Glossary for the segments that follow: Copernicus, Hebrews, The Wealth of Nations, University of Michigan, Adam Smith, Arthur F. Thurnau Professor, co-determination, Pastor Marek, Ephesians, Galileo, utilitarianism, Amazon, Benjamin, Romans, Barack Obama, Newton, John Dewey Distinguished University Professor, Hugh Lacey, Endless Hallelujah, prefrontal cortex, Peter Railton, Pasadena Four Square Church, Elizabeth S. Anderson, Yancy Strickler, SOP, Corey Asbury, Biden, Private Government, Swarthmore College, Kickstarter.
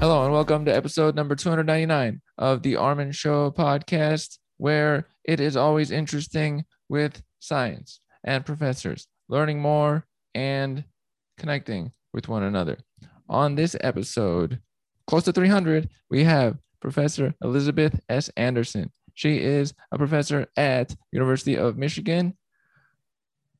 Hello and welcome to episode number 299 of the Armin Show podcast, where it is always interesting with science and professors, learning more and connecting with one another. On this episode, close to 300, we have Professor Elizabeth S. Anderson. She is a professor at University of Michigan,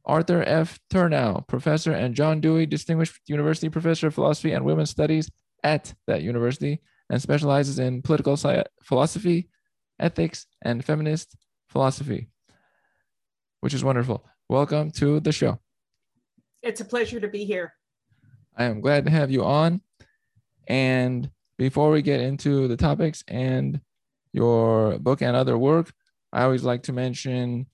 Arthur F. Thurnau Professor and John Dewey Distinguished University Professor of Philosophy and Women's Studies at that university, and specializes in political philosophy, ethics, and feminist philosophy, which is wonderful. Welcome to the show. It's a pleasure to be here. I am glad to have you on. And before we get into the topics and your book and other work, I always like to mention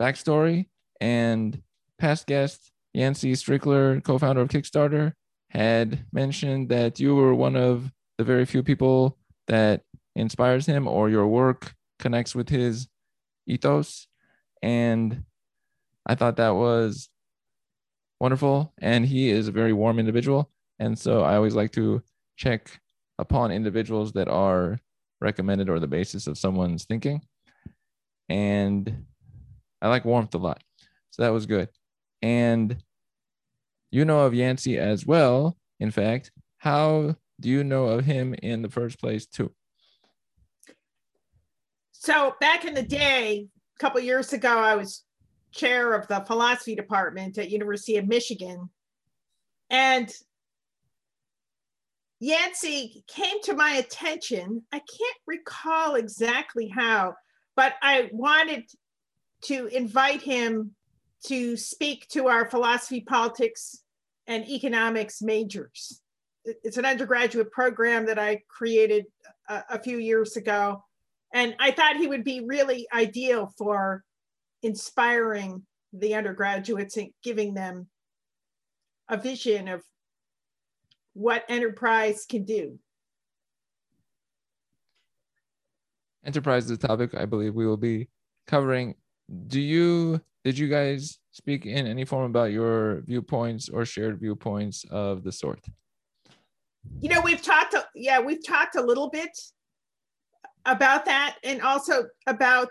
backstory, and past guest Yancy Strickler, co-founder of Kickstarter, had mentioned that you were one of the very few people that inspires him, or your work connects with his ethos. And I thought that was wonderful. And he is a very warm individual. And so I always like to check upon individuals that are recommended or the basis of someone's thinking. And I like warmth a lot. So that was good. And you know of Yancy as well, in fact. How do you know of him in the first place, too? So back in the day, a couple years ago, I was chair of the philosophy department at University of Michigan. And Yancy came to my attention. I can't recall exactly how, but I wanted to invite him to speak to our philosophy, politics, and economics majors. It's an undergraduate program that I created a few years ago. And I thought he would be really ideal for inspiring the undergraduates and giving them a vision of what enterprise can do. Enterprise is a topic I believe we will be covering. Did you guys speak in any form about your viewpoints or shared viewpoints of the sort? You know, we've talked a little bit about that, and also about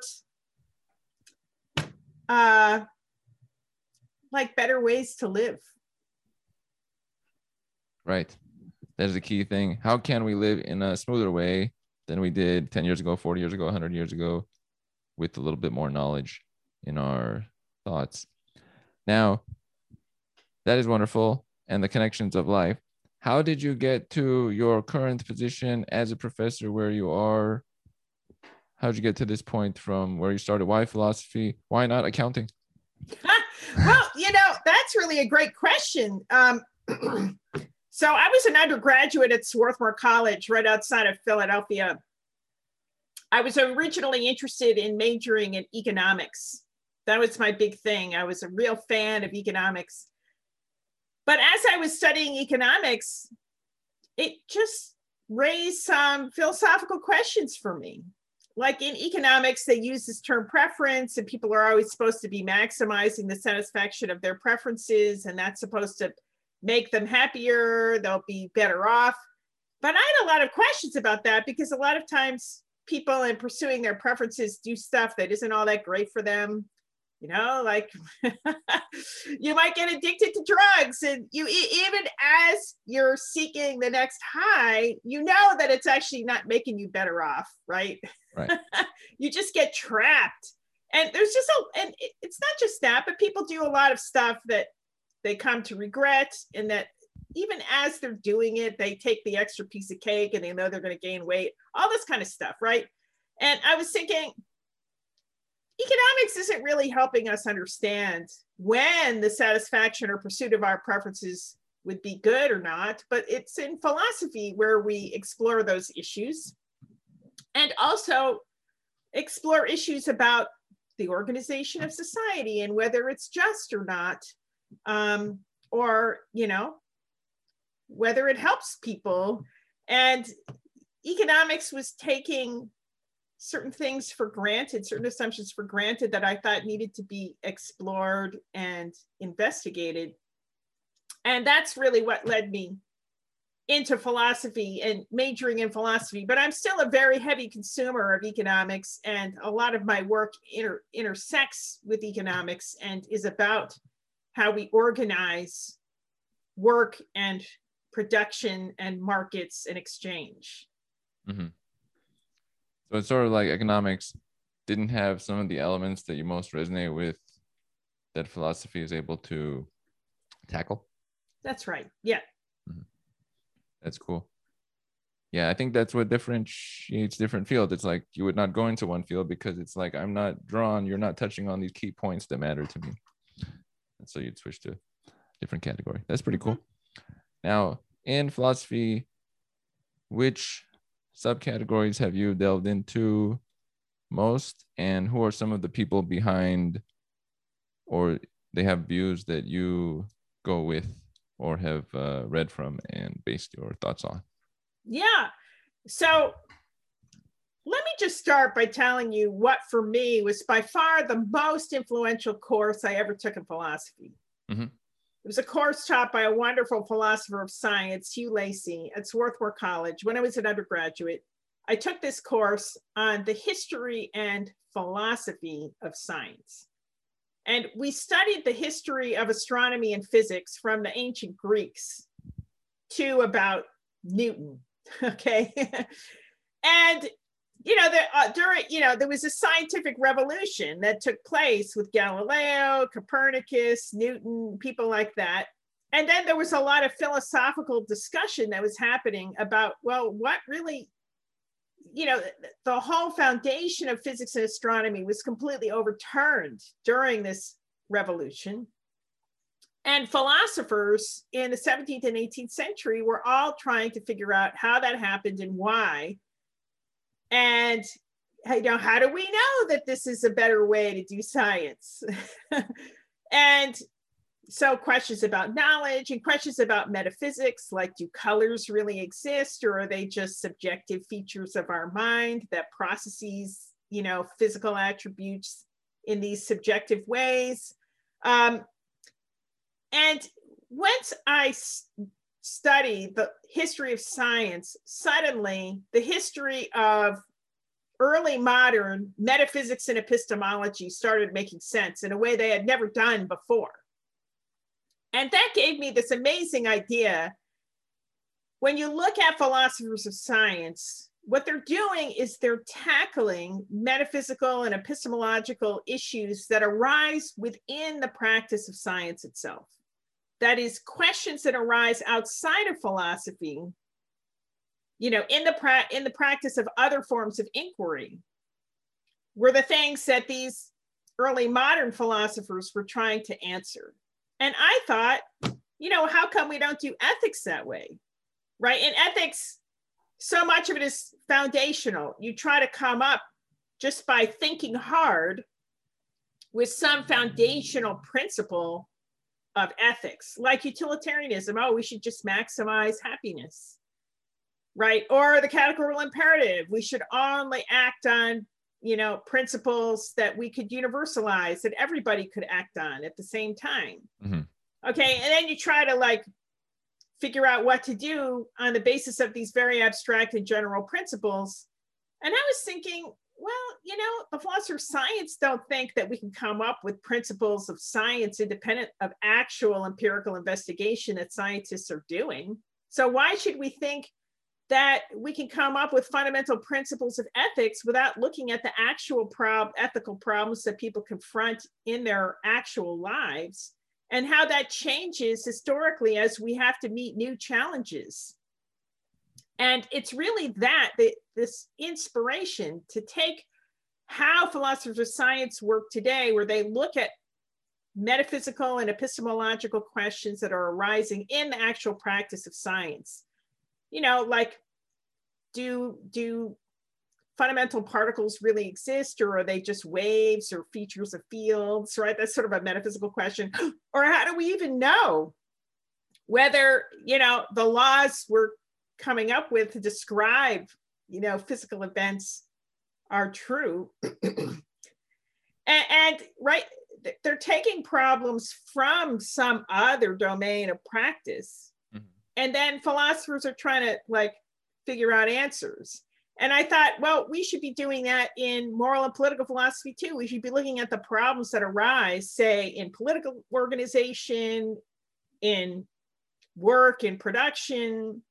like better ways to live. Right. That is a key thing. How can we live in a smoother way than we did 10 years ago, 40 years ago, 100 years ago, with a little bit more knowledge in our thoughts? Now, that is wonderful, and the connections of life. How did you get to your current position as a professor where you are? How did you get to this point from where you started? Why philosophy? Why not accounting? Well, you know, that's really a great question. So I was an undergraduate at Swarthmore College right outside of Philadelphia. I was originally interested in majoring in economics. That was my big thing. I was a real fan of economics. But as I was studying economics, it just raised some philosophical questions for me. Like in economics, they use this term preference, and people are always supposed to be maximizing the satisfaction of their preferences, and that's supposed to make them happier, they'll be better off. But I had a lot of questions about that, because a lot of times people in pursuing their preferences do stuff that isn't all that great for them. You know, like you might get addicted to drugs, and you, even as you're seeking the next high, you know that it's actually not making you better off, right? Right. You just get trapped. And there's just and it's not just that, but people do a lot of stuff that they come to regret, and that even as they're doing it, they take the extra piece of cake and they know they're going to gain weight, all this kind of stuff, right? And I was thinking, economics isn't really helping us understand when the satisfaction or pursuit of our preferences would be good or not, but it's in philosophy where we explore those issues, and also explore issues about the organization of society and whether it's just or not, or, you know, whether it helps people. And economics was taking certain things for granted, certain assumptions for granted that I thought needed to be explored and investigated. And that's really what led me into philosophy and majoring in philosophy, but I'm still a very heavy consumer of economics, and a lot of my work intersects with economics and is about how we organize work and production and markets and exchange. Mm-hmm. So it's sort of like economics didn't have some of the elements that you most resonate with that philosophy is able to tackle. That's right. Yeah. Mm-hmm. That's cool. Yeah, I think that's what differentiates different fields. It's like you would not go into one field because it's like, I'm not drawn, you're not touching on these key points that matter to me. And so you'd switch to a different category. That's pretty cool. Now, in philosophy, which subcategories have you delved into most, and who are some of the people behind, or they have views that you go with or have read from and based your thoughts on? Yeah, so let me just start by telling you what for me was by far the most influential course I ever took in philosophy. Mm-hmm. It was a course taught by a wonderful philosopher of science, Hugh Lacey, at Swarthmore College when I was an undergraduate. I took this course on the history and philosophy of science. And we studied the history of astronomy and physics from the ancient Greeks to about Newton, okay? And, you know, there was a scientific revolution that took place with Galileo, Copernicus, Newton, people like that. And then there was a lot of philosophical discussion that was happening about, well, what really, you know, the whole foundation of physics and astronomy was completely overturned during this revolution. And philosophers in the 17th and 18th century were all trying to figure out how that happened and why. And, you know, how do we know that this is a better way to do science? And so questions about knowledge and questions about metaphysics, like do colors really exist, or are they just subjective features of our mind that processes, you know, physical attributes in these subjective ways? And once I study the history of science, suddenly the history of early modern metaphysics and epistemology started making sense in a way they had never done before. And that gave me this amazing idea. When you look at philosophers of science, what they're doing is they're tackling metaphysical and epistemological issues that arise within the practice of science itself. That is, questions that arise outside of philosophy, you know, in the practice of other forms of inquiry, were the things that these early modern philosophers were trying to answer. And I thought, you know, how come we don't do ethics that way, right? In ethics, so much of it is foundational. You try to come up just by thinking hard with some foundational principle of ethics, like utilitarianism. Oh, we should just maximize happiness, right? Or the categorical imperative. We should only act on, you know, principles that we could universalize, that everybody could act on at the same time. Mm-hmm. Okay, and then you try to like figure out what to do on the basis of these very abstract and general principles. And I was thinking, well, you know, the philosophers of science don't think that we can come up with principles of science independent of actual empirical investigation that scientists are doing. So why should we think that we can come up with fundamental principles of ethics without looking at the actual ethical problems that people confront in their actual lives, and how that changes historically as we have to meet new challenges? And it's really this inspiration to take how philosophers of science work today, where they look at metaphysical and epistemological questions that are arising in the actual practice of science. You know, like, do fundamental particles really exist, or are they just waves or features of fields, right? That's sort of a metaphysical question. Or how do we even know whether, you know, the laws we're coming up with to describe, you know, physical events are true? and right, they're taking problems from some other domain of practice And then philosophers are trying to like figure out answers. And I thought, well, we should be doing that in moral and political philosophy too. We should be looking at the problems that arise, say, in political organization, in work, in production,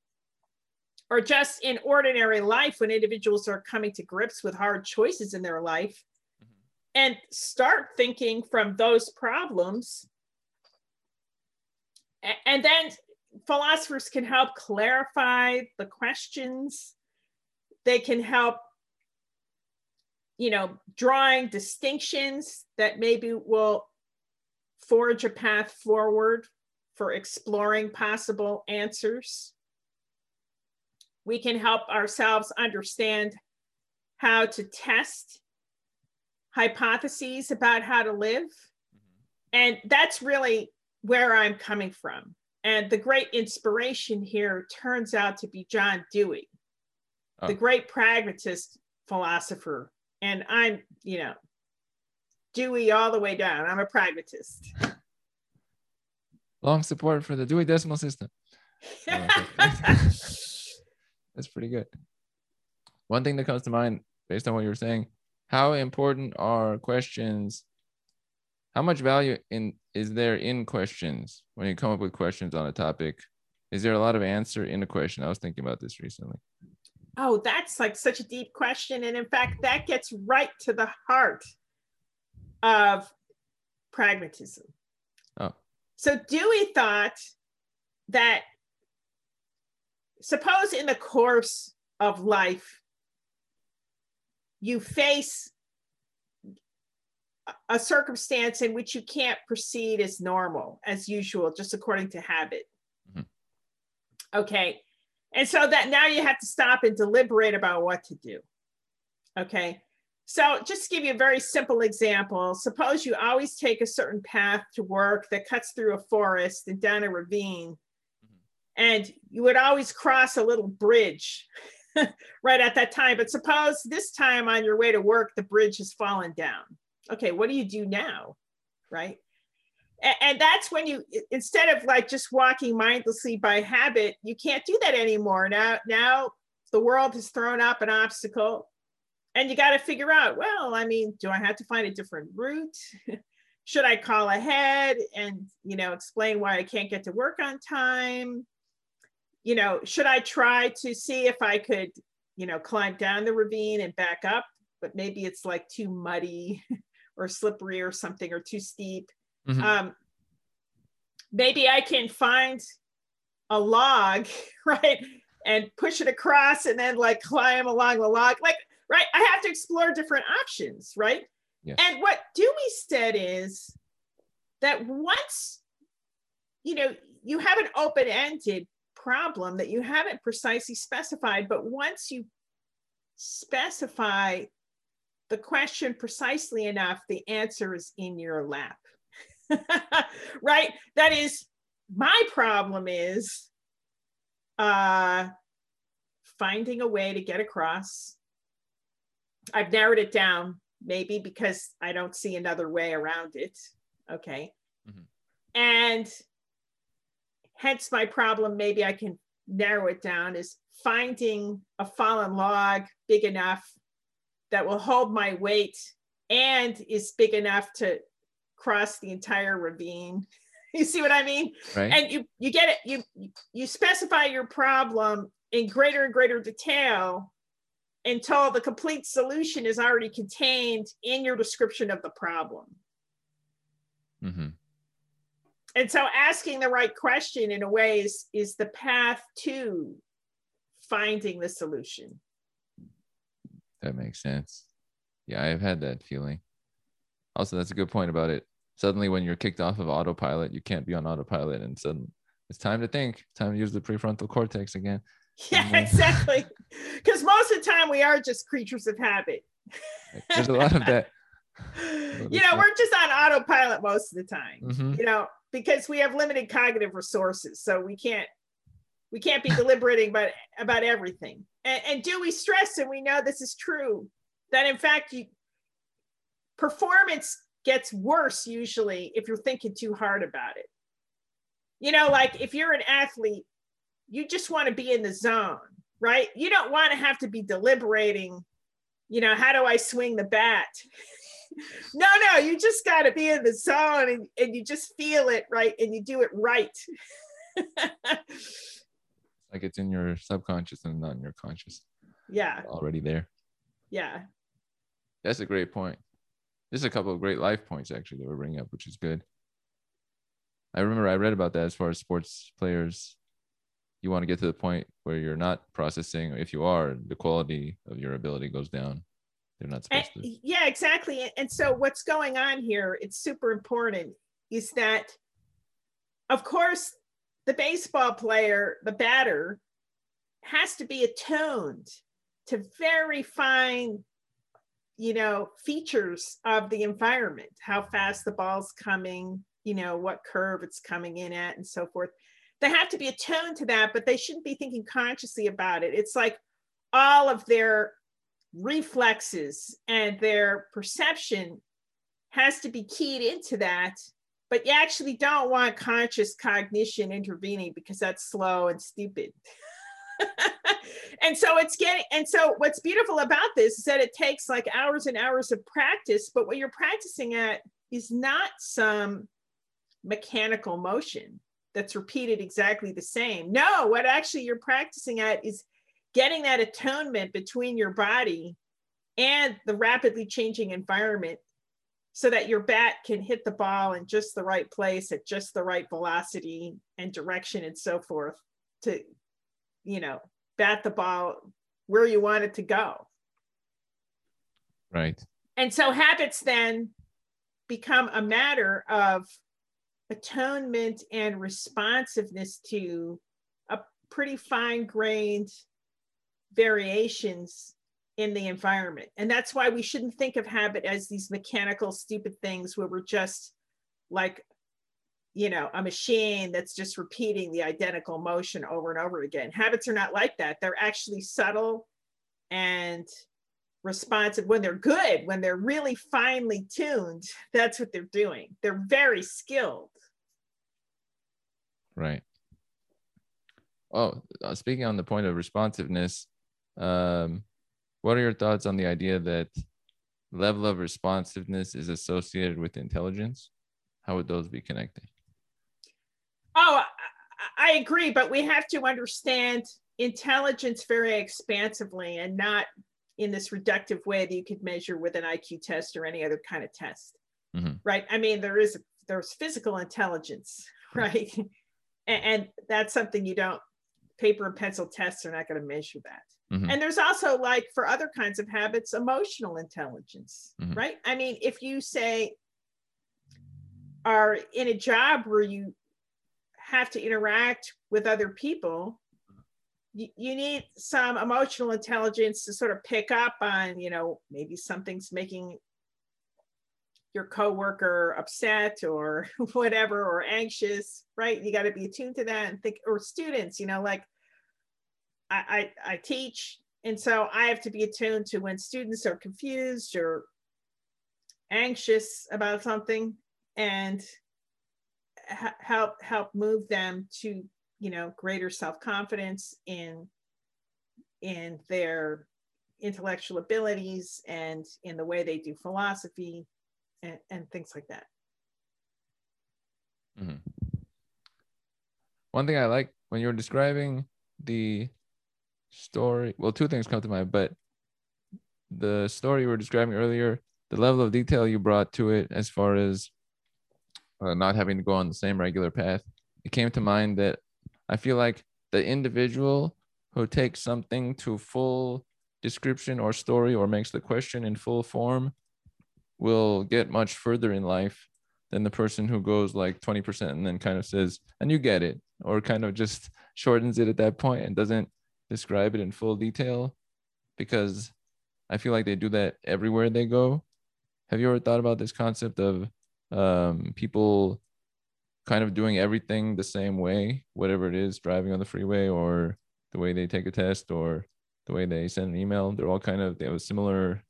or just in ordinary life when individuals are coming to grips with hard choices in their life, and start thinking from those problems. And then philosophers can help clarify the questions. They can help, you know, drawing distinctions that maybe will forge a path forward for exploring possible answers. We can help ourselves understand how to test hypotheses about how to live. And that's really where I'm coming from. And the great inspiration here turns out to be John Dewey, the great pragmatist philosopher. And I'm, you know, Dewey all the way down. I'm a pragmatist. Long support for the Dewey Decimal System. That's pretty good. One thing that comes to mind based on what you were saying, how important are questions? How much value is there in questions when you come up with questions on a topic? Is there a lot of answer in a question? I was thinking about this recently. Oh, that's like such a deep question. And in fact, that gets right to the heart of pragmatism. Oh. So Dewey thought that, suppose in the course of life, you face a circumstance in which you can't proceed as normal, as usual, just according to habit. Mm-hmm. Okay. And so that now you have to stop and deliberate about what to do. Okay. So just to give you a very simple example, suppose you always take a certain path to work that cuts through a forest and down a ravine, and you would always cross a little bridge right at that time. But suppose this time on your way to work, the bridge has fallen down. Okay, what do you do now, right? And that's when you, instead of like just walking mindlessly by habit, you can't do that anymore. Now the world has thrown up an obstacle and you got to figure out, well, I mean, do I have to find a different route? Should I call ahead and, you know, explain why I can't get to work on time? You know, should I try to see if I could, you know, climb down the ravine and back up, but maybe it's like too muddy or slippery or something, or too steep. Mm-hmm. Maybe I can find a log, right, and push it across and then like climb along the log, like, right? I have to explore different options, right? Yes. And what Dewey said is that once, you know, you have an open-ended problem that you haven't precisely specified, but once you specify the question precisely enough, the answer is in your lap. Right? That is, my problem is finding a way to get across. I've narrowed it down, maybe because I don't see another way around it. Okay. Mm-hmm. And hence my problem, maybe I can narrow it down, is finding a fallen log big enough that will hold my weight and is big enough to cross the entire ravine. You see what I mean? Right. And you get it. You specify your problem in greater and greater detail until the complete solution is already contained in your description of the problem. Mm-hmm. And so asking the right question in a way is the path to finding the solution. That makes sense. Yeah, I've had that feeling. Also, that's a good point about it. Suddenly, when you're kicked off of autopilot, you can't be on autopilot, and suddenly it's time to think, time to use the prefrontal cortex again. Yeah, exactly. Because most of the time, we are just creatures of habit. There's a lot of that. You know, we're just on autopilot most of the time, mm-hmm. you know, because we have limited cognitive resources. So we can't be deliberating about everything. And do we stress, and we know this is true, that in fact, performance gets worse usually if you're thinking too hard about it. You know, like if you're an athlete you just want to be in the zone, right? You don't want to have to be deliberating, you know, how do I swing the bat? No, you just got to be in the zone and you just feel it, right? And you do it right. Like it's in your subconscious and not in your conscious. Yeah. It's already there. Yeah. That's a great point. There's a couple of great life points actually that we're bringing up, which is good. I remember I read about that as far as sports players. You want to get to the point where you're not processing, or if you are, the quality of your ability goes down. They're not supposed to. Yeah, exactly. And so what's going on here, it's super important, is that, of course, the baseball player, the batter, has to be attuned to very fine, you know, features of the environment, how fast the ball's coming, you know, what curve it's coming in at and so forth. They have to be attuned to that, but they shouldn't be thinking consciously about it. It's like all of their reflexes and their perception has to be keyed into that, but you actually don't want conscious cognition intervening because that's slow and stupid. And so what's beautiful about this is that it takes like hours and hours of practice, but what you're practicing at is not some mechanical motion that's repeated exactly the same. No, what actually you're practicing at is getting that attunement between your body and the rapidly changing environment so that your bat can hit the ball in just the right place at just the right velocity and direction and so forth to, you know, bat the ball where you want it to go. Right. And so habits then become a matter of attunement and responsiveness to a pretty fine-grained variations in the environment. And that's why we shouldn't think of habit as these mechanical, stupid things where we're just like, you know, a machine that's just repeating the identical motion over and over again. Habits are not like that. They're actually subtle and responsive. When they're good, when they're really finely tuned, that's what they're doing. They're very skilled. Right. Oh, speaking on the point of responsiveness, what are your thoughts on the idea that level of responsiveness is associated with intelligence? How would those be connected? Oh, I agree, but we have to understand intelligence very expansively and not in this reductive way that you could measure with an IQ test or any other kind of test, mm-hmm. right? I mean, there's physical intelligence, right? and that's something you don't, paper and pencil tests are not going to measure that. Mm-hmm. And there's also, like for other kinds of habits, emotional intelligence, mm-hmm. right? I mean, if you say are in a job where you have to interact with other people, you need some emotional intelligence to sort of pick up on, you know, maybe something's making your coworker upset or whatever, or anxious, right? You got to be attuned to that and think, or students, you know, like I teach. And so I have to be attuned to when students are confused or anxious about something and help move them to, you know, greater self-confidence in their intellectual abilities and in the way they do philosophy and things like that. Mm-hmm. One thing I like when you're describing the story, well, two things come to mind, but the story you were describing earlier, the level of detail you brought to it as far as not having to go on the same regular path, it came to mind that I feel like the individual who takes something to full description or story or makes the question in full form will get much further in life than the person who goes like 20% and then kind of says, and you get it, or kind of just shortens it at that point and doesn't describe it in full detail, because I feel like they do that everywhere they go. Have you ever thought about this concept of people kind of doing everything the same way, whatever it is, driving on the freeway or the way they take a test or the way they send an email? They're all kind of, they have a similar,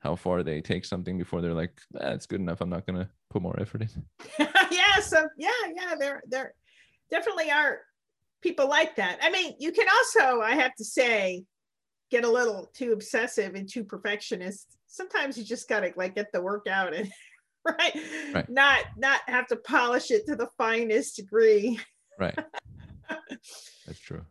how far they take something before they're like, that's good enough, I'm not going to put more effort in. Yeah, so yeah, there definitely are people like that. I mean, you can also, I have to say, get a little too obsessive and too perfectionist. Sometimes you just got to like get the work out and right? Not have to polish it to the finest degree. Right. That's true.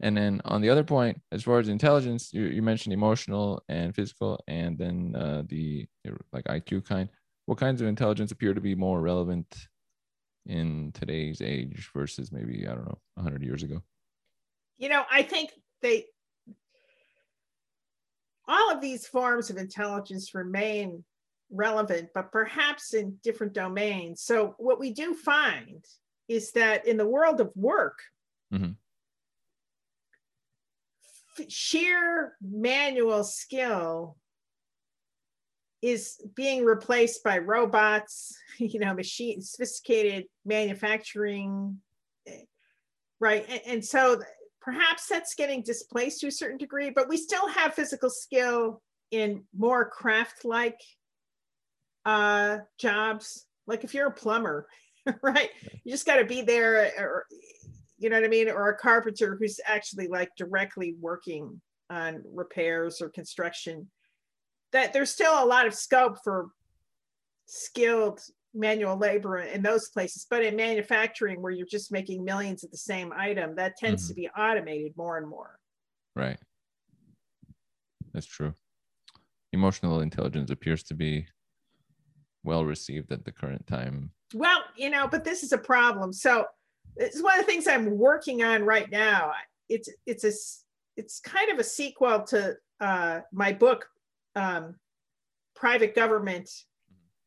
And then on the other point, as far as intelligence, you mentioned emotional and physical, and then the like IQ kind. What kinds of intelligence appear to be more relevant in today's age versus maybe, I don't know, 100 years ago? You know, I think all of these forms of intelligence remain relevant, but perhaps in different domains. So what we do find is that in the world of work, sheer manual skill is being replaced by robots, you know, machines, sophisticated manufacturing, right? And so perhaps that's getting displaced to a certain degree, but we still have physical skill in more craft-like jobs. Like if you're a plumber, right? You just got to be there, or, you know what I mean? Or a carpenter who's actually like directly working on repairs or construction. That there's still a lot of scope for skilled manual labor in those places, but in manufacturing where you're just making millions of the same item, that tends to be automated more and more. Right. That's true. Emotional intelligence appears to be well received at the current time. Well, you know, but this is a problem. So it's one of the things I'm working on right now. It's kind of a sequel to my book, Private Government,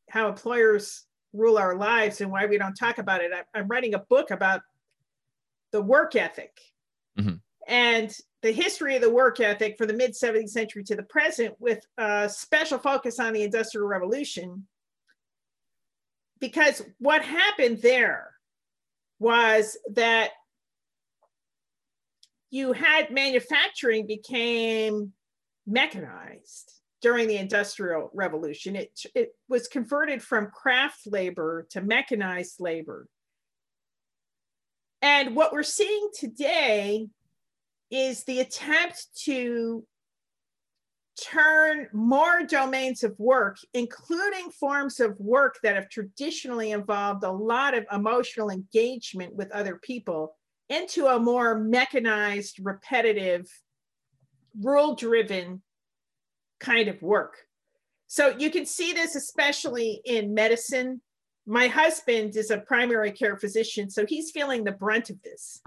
How Employers Rule Our Lives and Why We Don't Talk About It. I'm writing a book about the work ethic and the history of the work ethic for the mid 17th century to the present, with a special focus on the Industrial Revolution. Because what happened there was that you had manufacturing became mechanized during the Industrial Revolution. It was converted from craft labor to mechanized labor. And what we're seeing today is the attempt to turn more domains of work, including forms of work that have traditionally involved a lot of emotional engagement with other people, into a more mechanized, repetitive, rule-driven kind of work. So you can see this especially in medicine. My husband is a primary care physician, so he's feeling the brunt of this.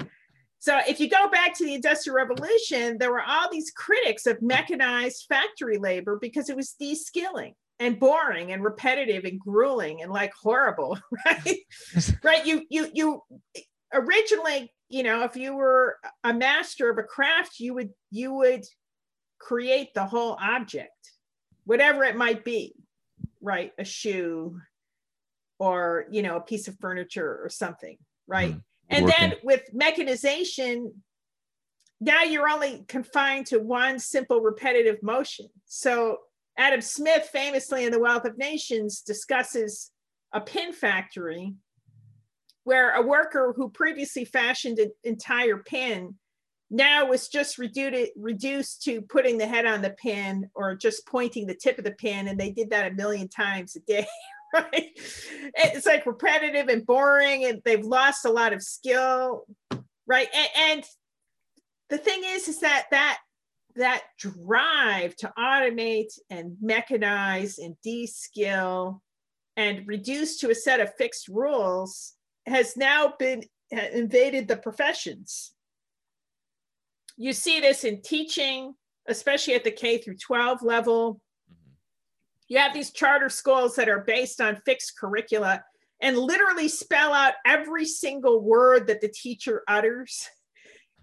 So if you go back to the Industrial Revolution, there were all these critics of mechanized factory labor because it was de-skilling and boring and repetitive and grueling and like horrible, right? Right? You originally, you know, if you were a master of a craft, you would create the whole object, whatever it might be, right? A shoe, or, you know, a piece of furniture or something, right? And then with mechanization, now you're only confined to one simple repetitive motion. So Adam Smith famously in The Wealth of Nations discusses a pin factory where a worker who previously fashioned an entire pin now was just reduced to putting the head on the pin or just pointing the tip of the pin. And they did that a million times a day, right? It's like repetitive and boring, and they've lost a lot of skill, right? And the thing is that that drive to automate and mechanize and de-skill and reduce to a set of fixed rules has now invaded the professions. You see this in teaching, especially at the K through 12 level. You have these charter schools that are based on fixed curricula and literally spell out every single word that the teacher utters.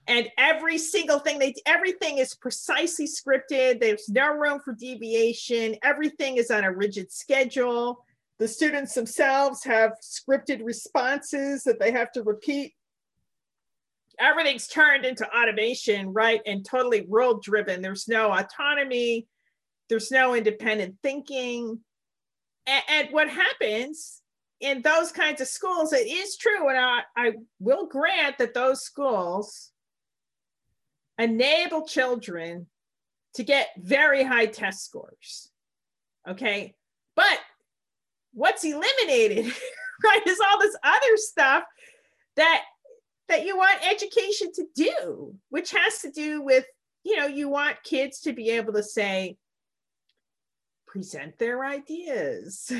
And every single thing, everything is precisely scripted. There's no room for deviation. Everything is on a rigid schedule. The students themselves have scripted responses that they have to repeat. Everything's turned into automation, right? And totally rule-driven. There's no autonomy. There's no independent thinking. And what happens in those kinds of schools, it is true, and I will grant that those schools enable children to get very high test scores, okay? But what's eliminated, right, is all this other stuff that you want education to do, which has to do with, you know, you want kids to be able to say, present their ideas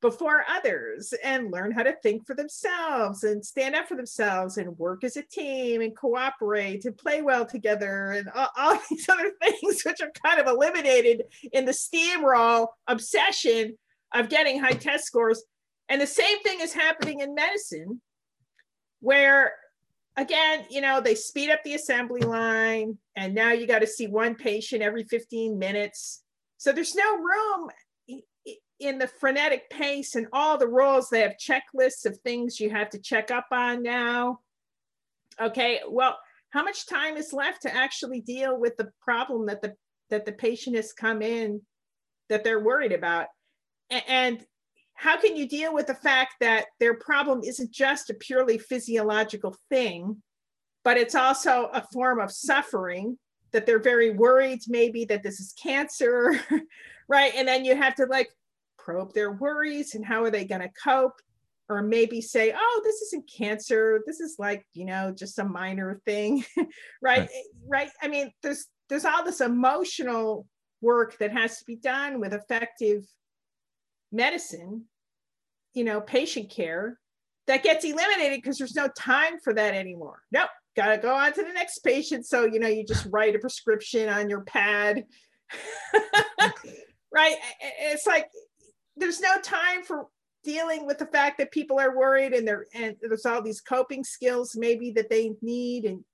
before others and learn how to think for themselves and stand up for themselves and work as a team and cooperate and play well together and all these other things which are kind of eliminated in the steamroll obsession of getting high test scores. And the same thing is happening in medicine, where again, you know, they speed up the assembly line and now you got to see one patient every 15 minutes. So there's no room in the frenetic pace and all the rules. They have checklists of things you have to check up on now. Okay, well, how much time is left to actually deal with the problem that the patient has come in that they're worried about? And how can you deal with the fact that their problem isn't just a purely physiological thing, but it's also a form of suffering, that they're very worried maybe that this is cancer, right? And then you have to like probe their worries and how are they gonna cope? Or maybe say, oh, this isn't cancer. This is like, you know, just a minor thing, right? Right. I mean, there's all this emotional work that has to be done with effective medicine, you know, patient care, that gets eliminated because there's no time for that anymore. Nope, gotta go on to the next patient. So, you know, you just write a prescription on your pad, right? It's like, there's no time for dealing with the fact that people are worried and there's all these coping skills maybe that they need, and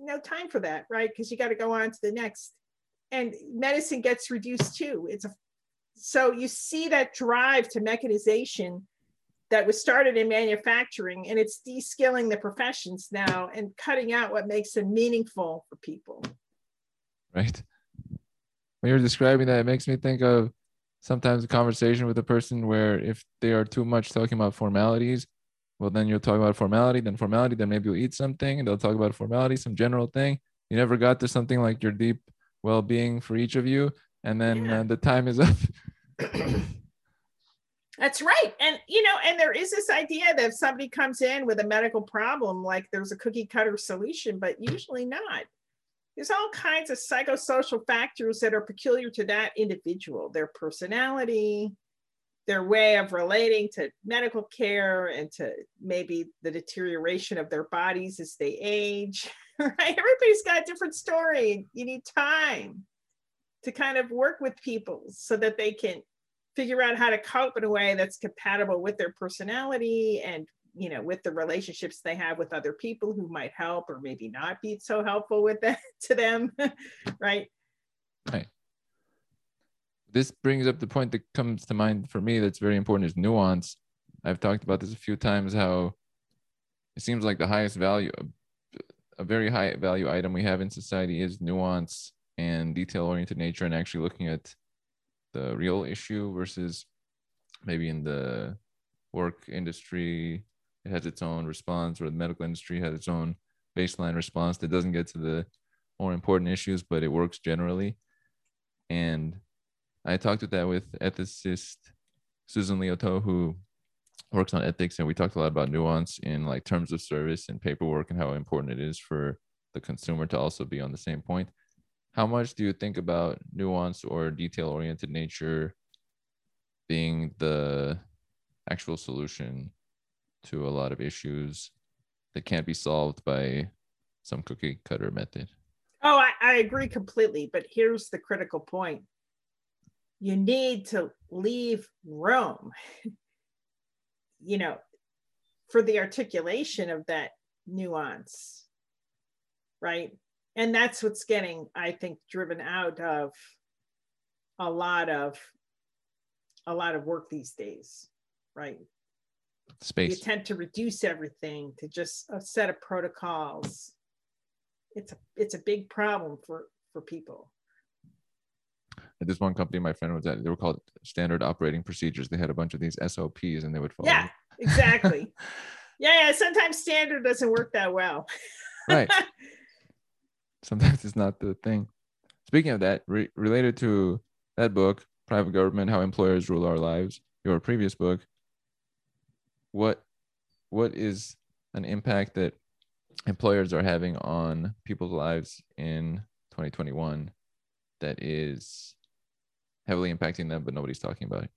no time for that, right? Because you got to go on to the next, and medicine gets reduced too. So you see that drive to mechanization that was started in manufacturing, and it's de-skilling the professions now and cutting out what makes them meaningful for people. Right. When you're describing that, it makes me think of sometimes a conversation with a person where if they are too much talking about formalities, well, then you'll talk about formality, then maybe you'll eat something and they'll talk about formality, some general thing. You never got to something like your deep well-being for each of you. And then the time is up. That's right. And, you know, and there is this idea that if somebody comes in with a medical problem, like there's a cookie cutter solution, but usually not. There's all kinds of psychosocial factors that are peculiar to that individual, their personality, their way of relating to medical care and to maybe the deterioration of their bodies as they age, right? Everybody's got a different story. You need time to kind of work with people so that they can figure out how to cope in a way that's compatible with their personality and, you know, with the relationships they have with other people who might help or maybe not be so helpful with that to them, right? Right. This brings up the point that comes to mind for me that's very important, is nuance. I've talked about this a few times, how it seems like the highest value, a very high value item we have in society is nuance and detail-oriented nature, and actually looking at the real issue, versus maybe in the work industry, it has its own response, or the medical industry has its own baseline response that doesn't get to the more important issues, but it works generally. And I talked with that with ethicist Susan Lioto, who works on ethics, and we talked a lot about nuance in like terms of service and paperwork and how important it is for the consumer to also be on the same point. How much do you think about nuance or detail-oriented nature being the actual solution to a lot of issues that can't be solved by some cookie cutter method? Oh, I agree completely, but here's the critical point. You need to leave room, you know, for the articulation of that nuance, right? And that's what's getting, I think, driven out of a lot of work these days, right? Space. You tend to reduce everything to just a set of protocols. It's a big problem for people. At this one company my friend was at, they were called standard operating procedures. They had a bunch of these SOPs and they would follow. Yeah, Exactly. Yeah, sometimes standard doesn't work that well. Right. Sometimes it's not the thing. Speaking of that, related to that book, Private Government, How Employers Rule Our Lives, your previous book, what is an impact that employers are having on people's lives in 2021 that is heavily impacting them, but nobody's talking about it?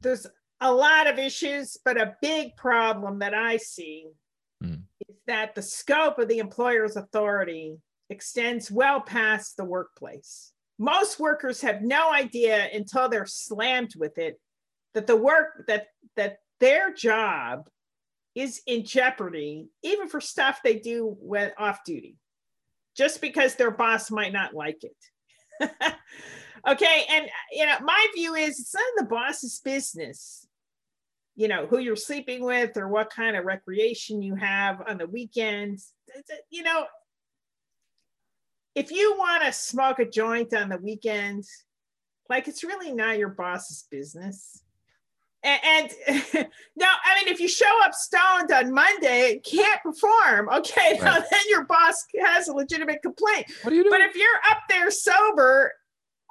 There's a lot of issues, but a big problem that I see is that the scope of the employer's authority extends well past the workplace. Most workers have no idea until they're slammed with it that the work that their job is in jeopardy, even for stuff they do when off duty, just because their boss might not like it. Okay, and my view is it's none of the boss's business, who you're sleeping with or what kind of recreation you have on the weekends. If you want to smoke a joint on the weekend, it's really not your boss's business. And no, I mean, if you show up stoned on Monday and can't perform, okay, right. Now then your boss has a legitimate complaint. What do you do? But if you're up there sober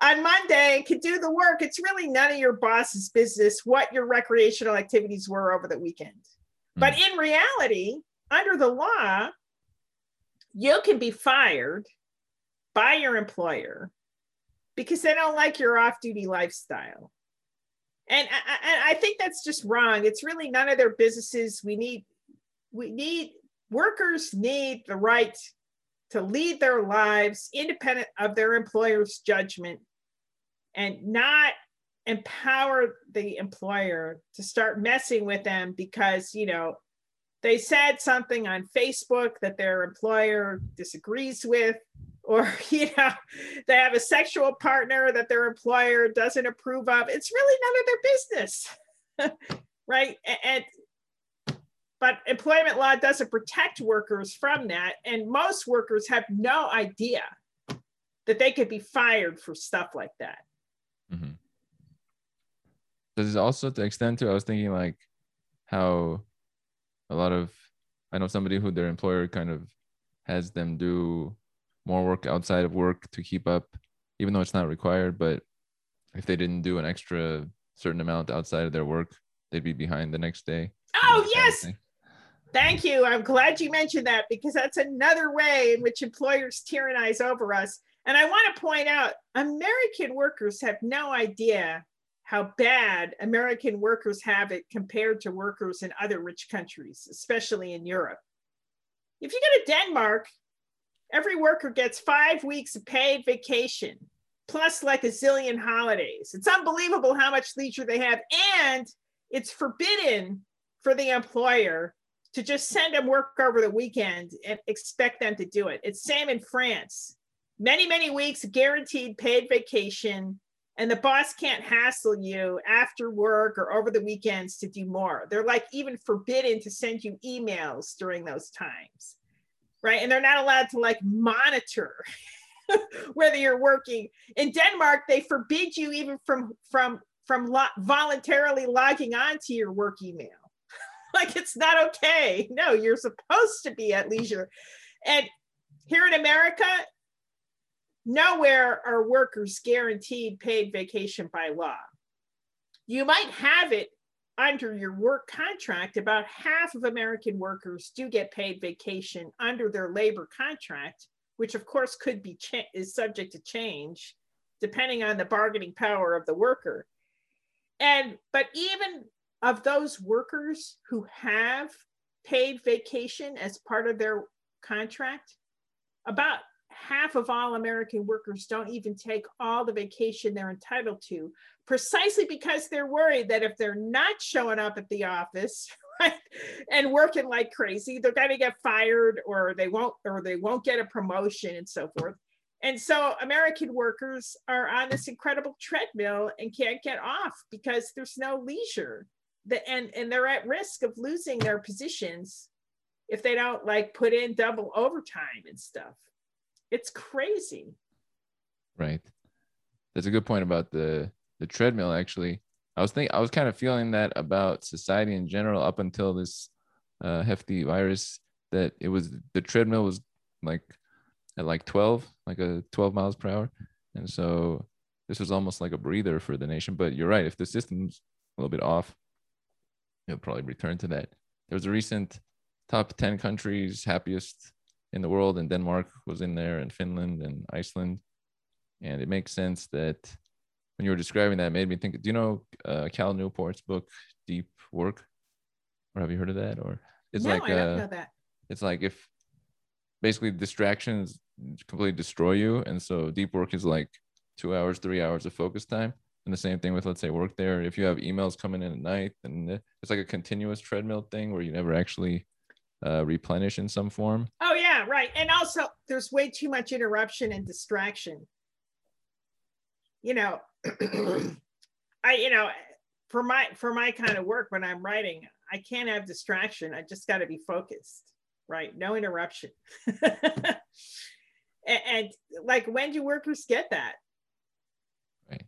on Monday and can do the work, it's really none of your boss's business what your recreational activities were over the weekend. But in reality, under the law, you can be fired by your employer because they don't like your off-duty lifestyle. And I think that's just wrong. It's really none of their businesses. Workers need the right to lead their lives independent of their employer's judgment and not empower the employer to start messing with them because, they said something on Facebook that their employer disagrees with, or, they have a sexual partner that their employer doesn't approve of. It's really none of their business, right? But employment law doesn't protect workers from that. And most workers have no idea that they could be fired for stuff like that. Mm-hmm. This is also to extend to, I was thinking how I know somebody who their employer kind of has them do more work outside of work to keep up, even though it's not required, but if they didn't do an extra certain amount outside of their work, they'd be behind the next day. Oh, yes. Thank you. I'm glad you mentioned that because that's another way in which employers tyrannize over us. And I want to point out, American workers have no idea how bad American workers have it compared to workers in other rich countries, especially in Europe. If you go to Denmark, every worker gets 5 weeks of paid vacation, plus a zillion holidays. It's unbelievable how much leisure they have. And it's forbidden for the employer to just send them work over the weekend and expect them to do it. It's same in France. Many, many weeks guaranteed paid vacation, and the boss can't hassle you after work or over the weekends to do more. They're even forbidden to send you emails during those times, right? And they're not allowed to monitor whether you're working. In Denmark, they forbid you even from voluntarily logging on to your work email. It's not okay. No, you're supposed to be at leisure. And here in America, nowhere are workers guaranteed paid vacation by law. You might have it under your work contract. About half of American workers do get paid vacation under their labor contract, which of course is subject to change depending on the bargaining power of the worker. But even of those workers who have paid vacation as part of their contract, about half of all American workers don't even take all the vacation they're entitled to, precisely because they're worried that if they're not showing up at the office, right, and working like crazy, they're gonna get fired or they won't get a promotion and so forth. And so American workers are on this incredible treadmill and can't get off because there's no leisure. And they're at risk of losing their positions if they don't put in double overtime and stuff. It's crazy. Right. That's a good point about the treadmill, actually. I was kind of feeling that about society in general up until this hefty virus, that it was, the treadmill was like at like 12, like a 12 miles per hour. And so this was almost like a breather for the nation. But you're right, if the system's a little bit off, it'll probably return to that. There was a recent top 10 countries happiest in the world, and Denmark was in there, and Finland and Iceland. And it makes sense that when you were describing that, it made me think, do you know Cal Newport's book, Deep Work? Or have you heard of that? Or it's no, like, I don't know that. It's like if basically distractions completely destroy you. And so deep work is like 2 hours, 3 hours of focus time. And the same thing with, let's say, work there. If you have emails coming in at night, and it's like a continuous treadmill thing where you never actually replenish in some form. Oh, yeah, right. And also there's way too much interruption and distraction. You know, for my kind of work, when I'm writing, I can't have distraction. I just got to be focused, right? No interruption. and like, when do workers get that? Right.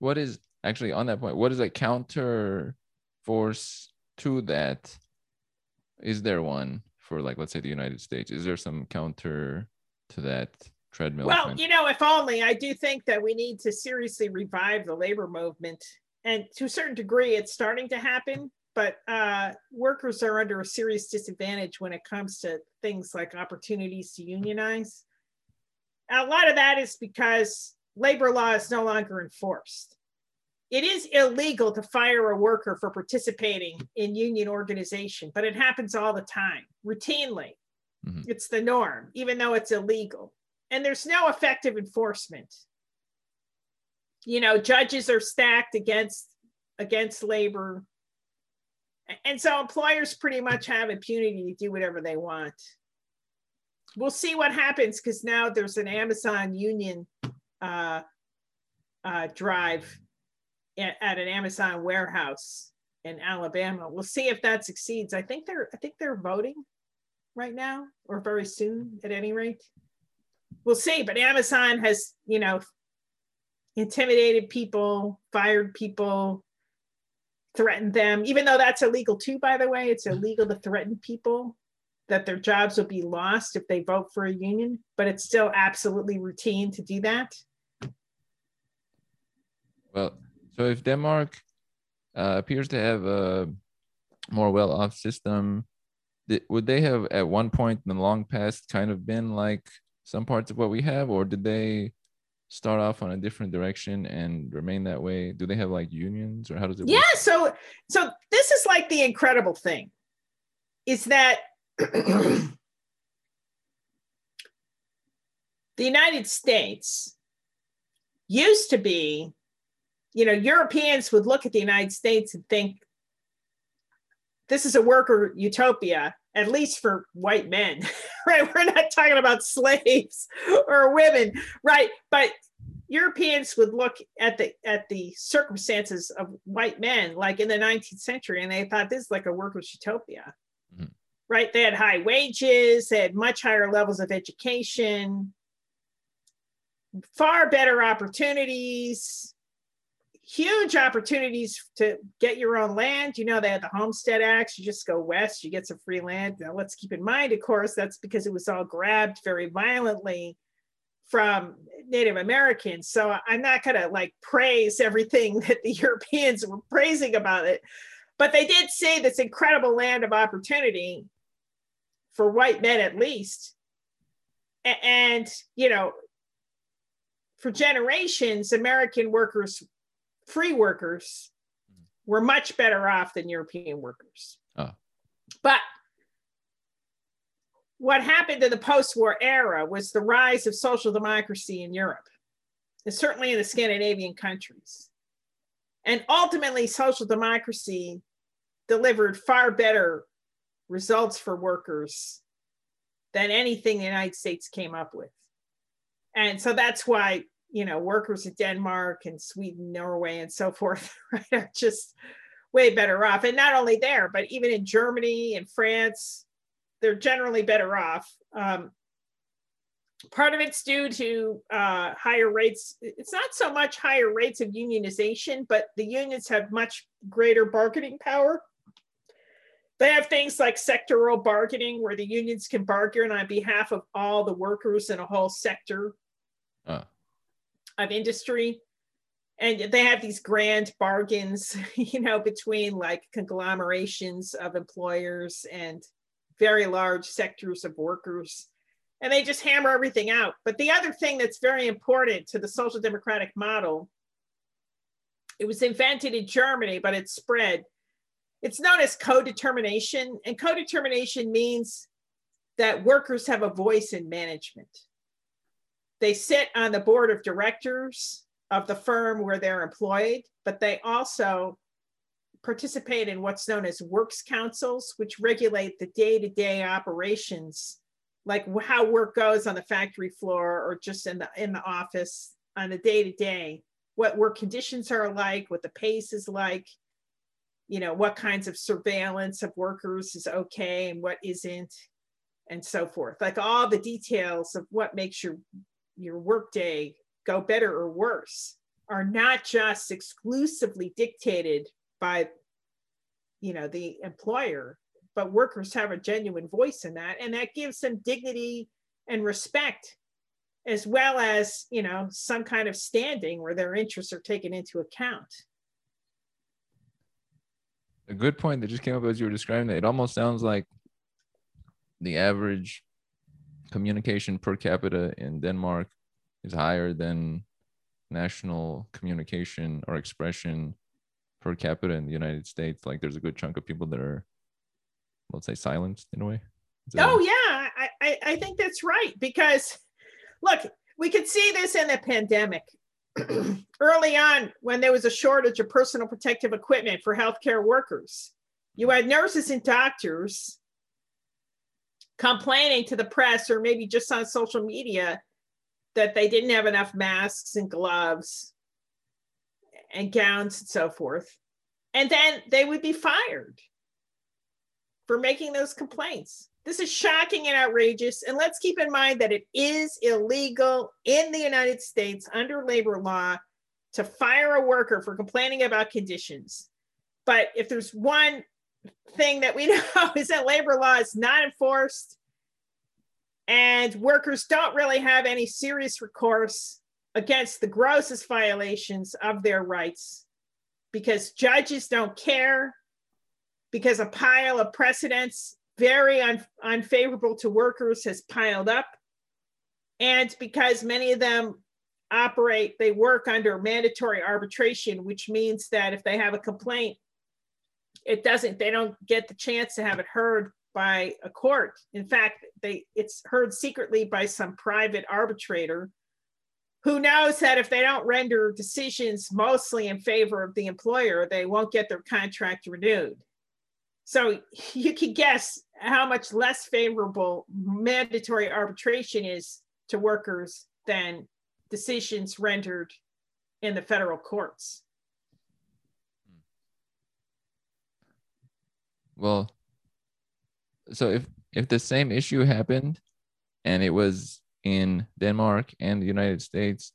What is actually on that point? What is a counter force to that? Is there one for, like, let's say the United States? Is there some counter to that? Treadmill. Well, you know, if only. I do think that we need to seriously revive the labor movement, and to a certain degree it's starting to happen, but workers are under a serious disadvantage when it comes to things like opportunities to unionize. A lot of that is because labor law is no longer enforced. It is illegal to fire a worker for participating in union organization, but it happens all the time, routinely. Mm-hmm. It's the norm, even though it's illegal. And there's no effective enforcement. You know, judges are stacked against labor. And so employers pretty much have impunity to do whatever they want. We'll see what happens, because now there's an Amazon union drive at an Amazon warehouse in Alabama. We'll see if that succeeds. I think they're voting right now, or very soon at any rate. We'll see, but Amazon has, you know, intimidated people, fired people, threatened them, even though that's illegal too, by the way. It's illegal to threaten people that their jobs will be lost if they vote for a union, but it's still absolutely routine to do that. Well, so if Denmark appears to have a more well-off system, would they have at one point in the long past kind of been like some parts of what we have, or did they start off on a different direction and remain that way? Do they have like unions, or how does it work? Yeah, so this is like the incredible thing, is that the United States used to be, you know, Europeans would look at the United States and think, this is a worker utopia, at least for white men, right? We're not talking about slaves or women, right? But Europeans would look at the circumstances of white men, like in the 19th century, and they thought this is like a workers' utopia, mm-hmm. right? They had high wages, they had much higher levels of education, far better opportunities, huge opportunities to get your own land. You know, they had the Homestead Acts. You just go west, you get some free land. Now, let's keep in mind, of course, that's because it was all grabbed very violently from Native Americans. So I'm not going to like praise everything that the Europeans were praising about it, but they did see this incredible land of opportunity for white men, at least. And, you know, for generations, American workers, free workers, were much better off than European workers. Oh. But what happened in the post-war era was the rise of social democracy in Europe, and certainly in the Scandinavian countries. And ultimately, social democracy delivered far better results for workers than anything the United States came up with. And so that's why, you know, workers in Denmark and Sweden, Norway, and so forth, right, are just way better off. And not only there, but even in Germany and France, they're generally better off. Part of it's due to higher rates. It's not so much higher rates of unionization, but the unions have much greater bargaining power. They have things like sectoral bargaining, where the unions can bargain on behalf of all the workers in a whole sector of industry. And they have these grand bargains, you know, between like conglomerations of employers and very large sectors of workers. And they just hammer everything out. But the other thing that's very important to the social democratic model, it was invented in Germany, but it spread. It's known as co-determination. And co-determination means that workers have a voice in management. They sit on the board of directors of the firm where they're employed, but they also participate in what's known as works councils, which regulate the day-to-day operations, like how work goes on the factory floor or just in the office on the day-to-day, what work conditions are like, what the pace is like, you know, what kinds of surveillance of workers is okay and what isn't, and so forth. Like all the details of what makes your workday go better or worse are not just exclusively dictated by, you know, the employer, but workers have a genuine voice in that. And that gives them dignity and respect, as well as, you know, some kind of standing where their interests are taken into account. A good point that just came up as you were describing it. It almost sounds like the average communication per capita in Denmark is higher than national communication or expression per capita in the United States. Like there's a good chunk of people that are, let's say, silenced in a way. Oh yeah, I think that's right. Because look, we could see this in the pandemic. Early on, when there was a shortage of personal protective equipment for healthcare workers, you had nurses and doctors complaining to the press or maybe just on social media that they didn't have enough masks and gloves and gowns and so forth. And then they would be fired for making those complaints. This is shocking and outrageous. And let's keep in mind that it is illegal in the United States under labor law to fire a worker for complaining about conditions. But if there's one thing that we know is that labor law is not enforced, and workers don't really have any serious recourse against the grossest violations of their rights, because judges don't care, because a pile of precedents very unfavorable to workers has piled up, and because many of them they work under mandatory arbitration, which means that if they have a complaint, they don't get the chance to have it heard by a court. In fact, it's heard secretly by some private arbitrator who knows that if they don't render decisions mostly in favor of the employer, they won't get their contract renewed. So you can guess how much less favorable mandatory arbitration is to workers than decisions rendered in the federal courts. Well, so if the same issue happened and it was in Denmark and the United States,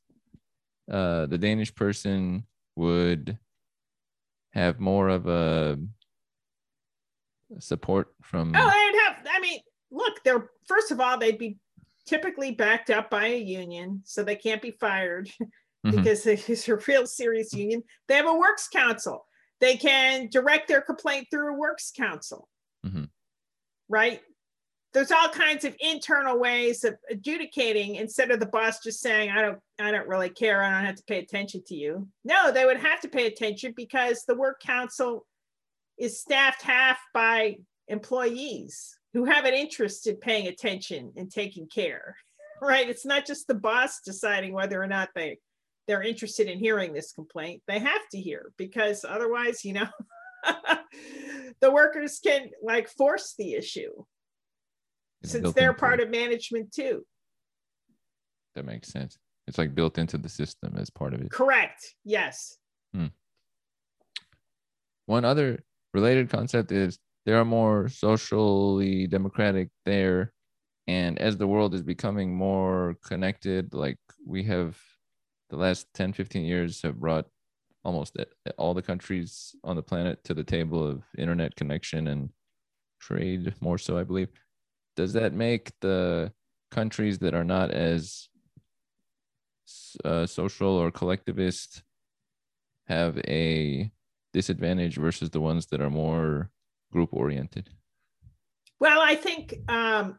the Danish person would have more of a support from... first of all, they'd be typically backed up by a union, so they can't be fired because it's a real serious union. They have a works council. They can direct their complaint through a works council, right? There's all kinds of internal ways of adjudicating instead of the boss just saying, I don't really care. I don't have to pay attention to you. No, they would have to pay attention because the work council is staffed half by employees who have an interest in paying attention and taking care, right? It's not just the boss deciding whether or not they're interested in hearing this complaint. They have to hear, because otherwise, you know, the workers can like force the issue since they're part of management too. That makes sense. It's like built into the system as part of it. Correct. Yes. One other related concept is there are more socially democratic there And as the world is becoming more connected, like we have the last 10, 15 years have brought almost all the countries on the planet to the table of internet connection and trade more so, I believe. Does that make the countries that are not as social or collectivist have a disadvantage versus the ones that are more group oriented? Well, I think under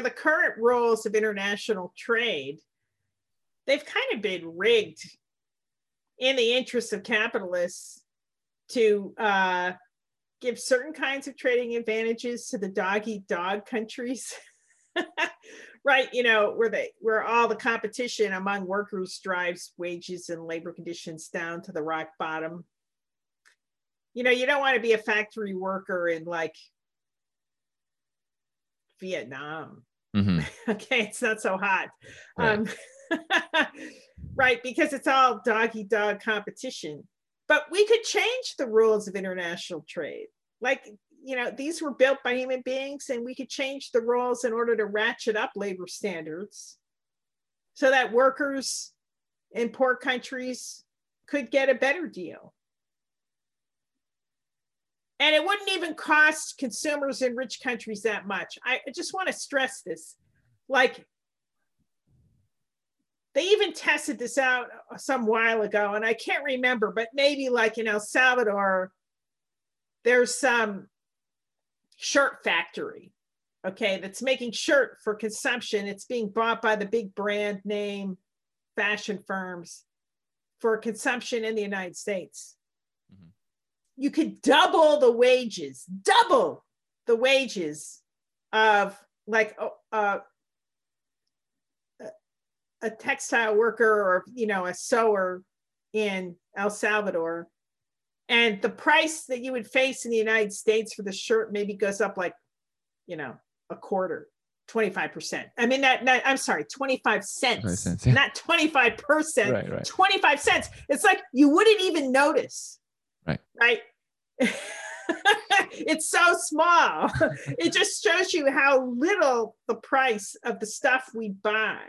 the current rules of international trade, they've kind of been rigged in the interests of capitalists to give certain kinds of trading advantages to the dog-eat-dog countries, right? You know, where all the competition among workers drives wages and labor conditions down to the rock bottom. You know, you don't want to be a factory worker in like Vietnam. Mm-hmm. Okay, it's not so hot. Right. Right, because it's all dog-eat-dog competition. But we could change the rules of international trade. Like, you know, these were built by human beings, and we could change the rules in order to ratchet up labor standards so that workers in poor countries could get a better deal. And it wouldn't even cost consumers in rich countries that much. I just want to stress this. Like, they even tested this out some while ago, and I can't remember, but maybe like in El Salvador, there's some shirt factory, okay, that's making shirt for consumption. It's being bought by the big brand name fashion firms for consumption in the United States. Mm-hmm. You could double the wages of like, a textile worker or, you know, a sewer in El Salvador. And the price that you would face in the United States for the shirt maybe goes up like, you know, a quarter, 25%. I mean, I'm sorry, 25 cents, yeah. Not 25%, right. 25 cents. It's like, you wouldn't even notice, right? It's so small. It just shows you how little the price of the stuff we buy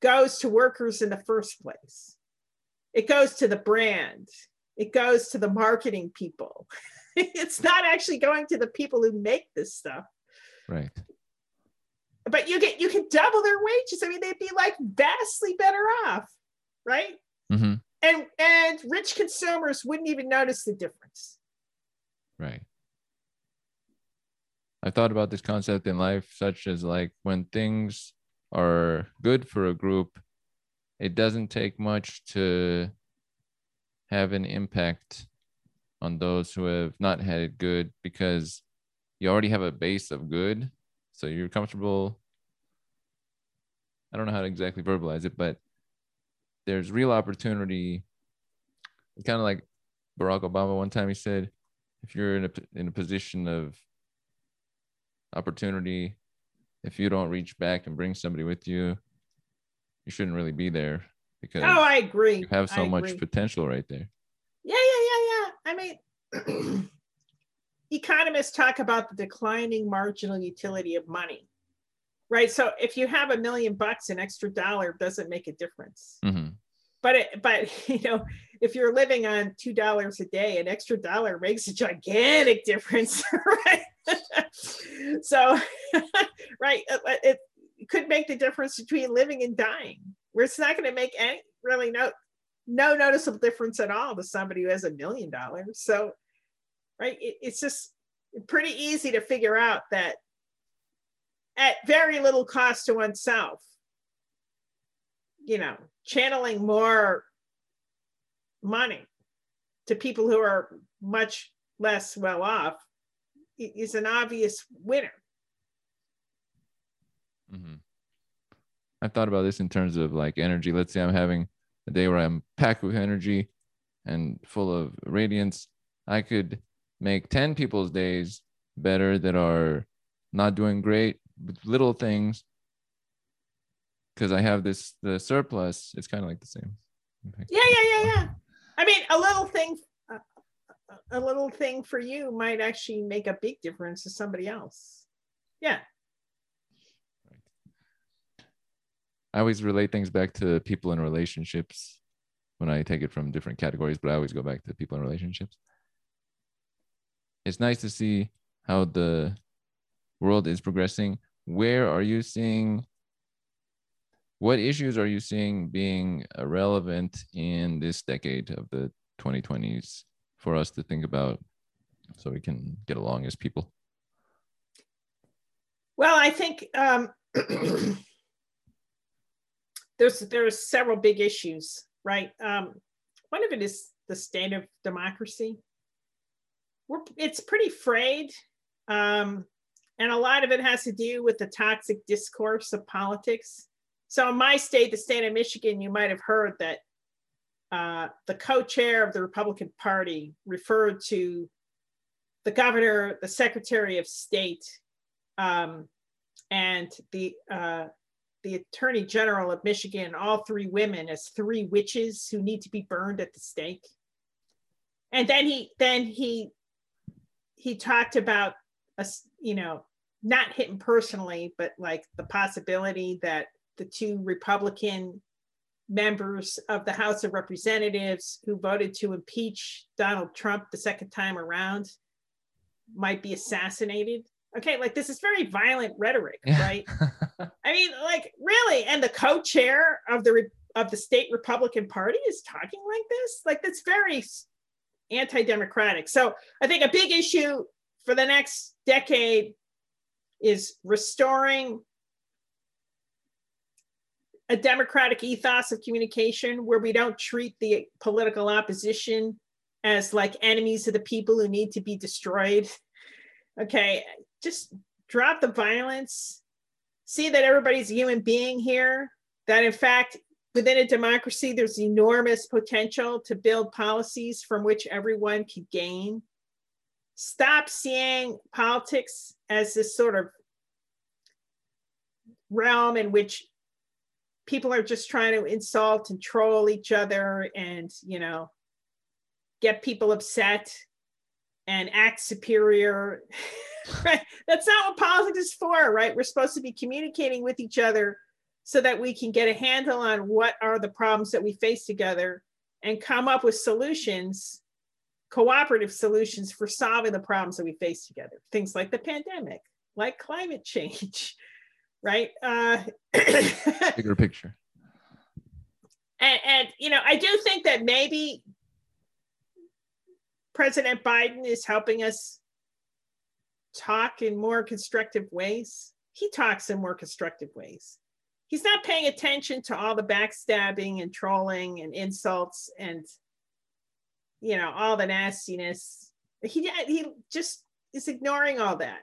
goes to workers in the first place. It goes to the brand. It goes to the marketing people. It's not actually going to the people who make this stuff. Right. But you can double their wages. I mean, they'd be like vastly better off, right? Mm-hmm. And rich consumers wouldn't even notice the difference. Right. I thought about this concept in life, such as like when things are good for a group, it doesn't take much to have an impact on those who have not had it good, because you already have a base of good, so you're comfortable. I don't know how to exactly verbalize it, but there's real opportunity. Kind of like Barack Obama one time, he said, if you're in a position of opportunity, if you don't reach back and bring somebody with you, you shouldn't really be there, because I agree. You have so much potential right there. Yeah. I mean, economists talk about the declining marginal utility of money, right? So if you have $1 million, an extra dollar doesn't make a difference. Mm-hmm. But you know, if you're living on $2 a day, an extra dollar makes a gigantic difference, right? So, right, it could make the difference between living and dying, where it's not going to make any really no noticeable difference at all to somebody who has $1 million. So, right, it's just pretty easy to figure out that at very little cost to oneself, you know, channeling more money to people who are much less well off is an obvious winner. Mm-hmm. I've thought about this in terms of like energy. Let's say I'm having a day where I'm packed with energy and full of radiance. I could make 10 people's days better that are not doing great with little things, because I have the surplus. It's kind of like the same. Yeah. I mean, a little thing for you might actually make a big difference to somebody else. Yeah. I always relate things back to people in relationships when I take it from different categories, but I always go back to people in relationships. It's nice to see how the world is progressing. Where are you seeing, what issues are you seeing being relevant in this decade of the 2020s for us to think about so we can get along as people? Well, I think there are several big issues, right? One of it is the state of democracy. It's pretty frayed. And a lot of it has to do with the toxic discourse of politics. So in my state, the state of Michigan, you might've heard that the co-chair of the Republican Party referred to the governor, the secretary of state, and the attorney general of Michigan, all three women, as three witches who need to be burned at the stake. And then he talked about, you know, not him personally, but like the possibility that the two Republican members of the House of Representatives who voted to impeach Donald Trump the second time around might be assassinated. Okay, like this is very violent rhetoric, right? I mean, like really, and the co-chair of the state Republican Party is talking like this? Like that's very anti-democratic. So I think a big issue for the next decade is restoring a democratic ethos of communication where we don't treat the political opposition as like enemies of the people who need to be destroyed. Okay, just drop the violence, see that everybody's a human being here, that in fact, within a democracy, there's enormous potential to build policies from which everyone can gain. Stop seeing politics as this sort of realm in which people are just trying to insult and troll each other and, you know, get people upset and act superior. Right? That's not what politics is for, right? We're supposed to be communicating with each other so that we can get a handle on what are the problems that we face together and come up with solutions, cooperative solutions for solving the problems that we face together. Things like the pandemic, like climate change, right? Bigger picture. And, you know, I do think that maybe President Biden is helping us talk in more constructive ways. He talks in more constructive ways. He's not paying attention to all the backstabbing and trolling and insults and, you know, all the nastiness. He just is ignoring all that.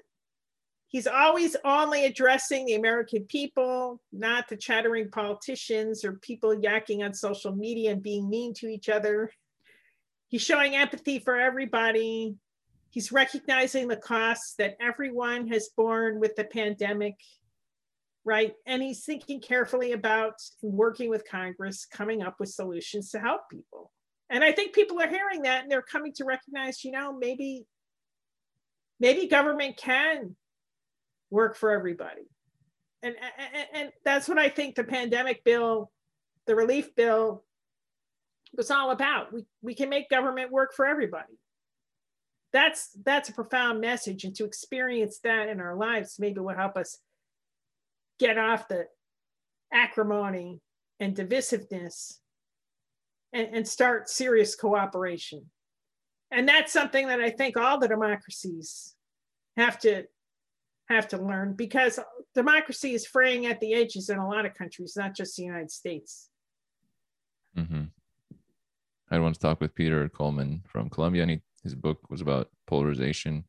He's always only addressing the American people, not the chattering politicians or people yakking on social media and being mean to each other. He's showing empathy for everybody. He's recognizing the costs that everyone has borne with the pandemic, right? And he's thinking carefully about working with Congress, coming up with solutions to help people. And I think people are hearing that and they're coming to recognize, you know, maybe government can work for everybody. And that's what I think the pandemic bill, the relief bill was all about. We can make government work for everybody. That's a profound message, and to experience that in our lives maybe will help us get off the acrimony and divisiveness and start serious cooperation. And that's something that I think all the democracies have to learn, because democracy is fraying at the edges in a lot of countries, not just the United States. Mm-hmm. I once talked with Peter Coleman from Columbia, and his book was about polarization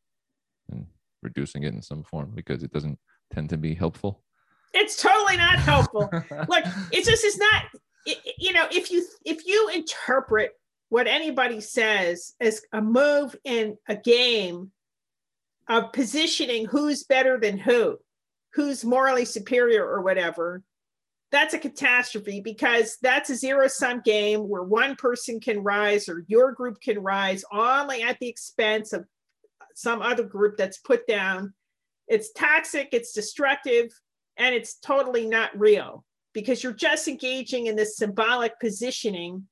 and reducing it in some form because it doesn't tend to be helpful. It's totally not helpful. Look, if you interpret what anybody says as a move in a game of positioning who's better than who's morally superior or whatever, that's a catastrophe, because that's a zero-sum game where one person can rise or your group can rise only at the expense of some other group that's put down. It's toxic, it's destructive, and it's totally not real. because you're just engaging in this symbolic positioning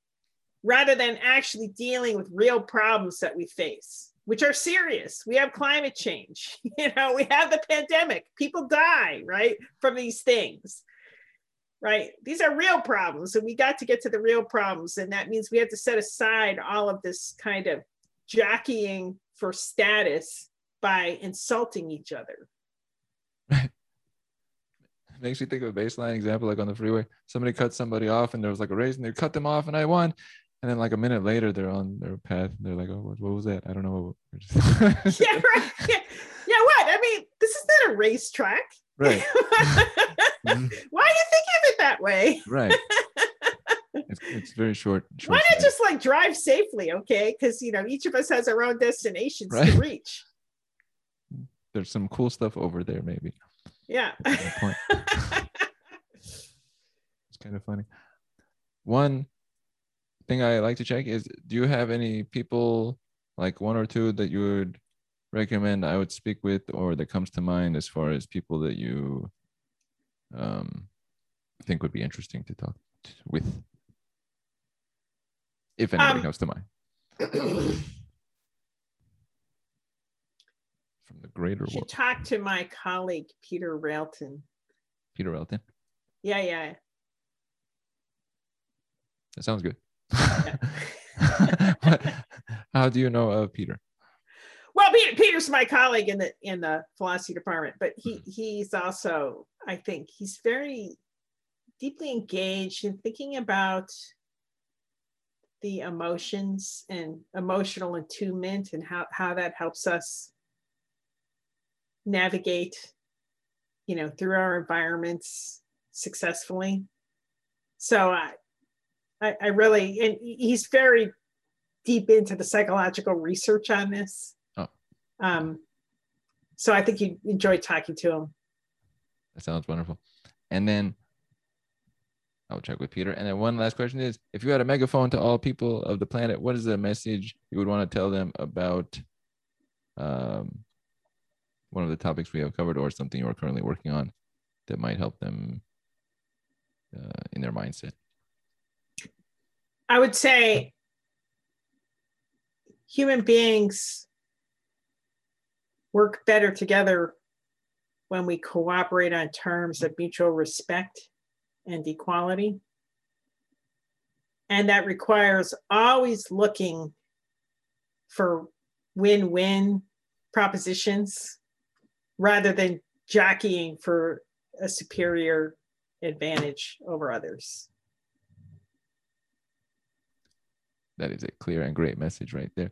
rather than actually dealing with real problems that we face, which are serious. We have climate change, we have the pandemic, people die, right, from these things, right? These are real problems, and we got to get to the real problems, and that means we have to set aside all of this kind of jockeying for status by insulting each other. Right. It makes me think of a baseline example, like on the freeway, somebody cut somebody off and there was like a race and they cut them off and I won. And then like a minute later, they're on their path. And they're like, oh, what was that? I don't know. Yeah, right. Yeah, what? I mean, this is not a racetrack. Right. Why do you think of it that way? Right. It's very short. Why not just like drive safely, okay? Because, each of us has our own destinations to reach. There's some cool stuff over there, maybe. Yeah. It's kind of funny. One thing I like to check is, do you have any people, like one or two, that you would recommend I would speak with, or that comes to mind as far as people that you think would be interesting to talk with, if anybody comes to mind? From the greater world. Talk to my colleague Peter Railton. Peter Railton? Yeah. That sounds good. How do you know of Peter? Well, Peter's my colleague in the philosophy department, but he's also, I think, he's very deeply engaged in thinking about the emotions and emotional attunement and how that helps us navigate, through our environments successfully. So I really, and he's very deep into the psychological research on this. Oh. So I think you'd enjoy talking to him. That sounds wonderful. And then I'll check with Peter. And then one last question is, if you had a megaphone to all people of the planet, what is the message you would want to tell them about one of the topics we have covered, or something you are currently working on that might help them in their mindset? I would say human beings work better together when we cooperate on terms of mutual respect and equality. And that requires always looking for win-win propositions rather than jockeying for a superior advantage over others. That is a clear and great message right there.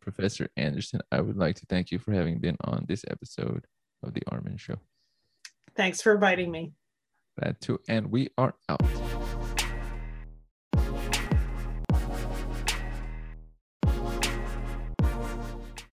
Professor Anderson, I would like to thank you for having been on this episode of The Armin Show. Thanks for inviting me. Glad to, and we are out.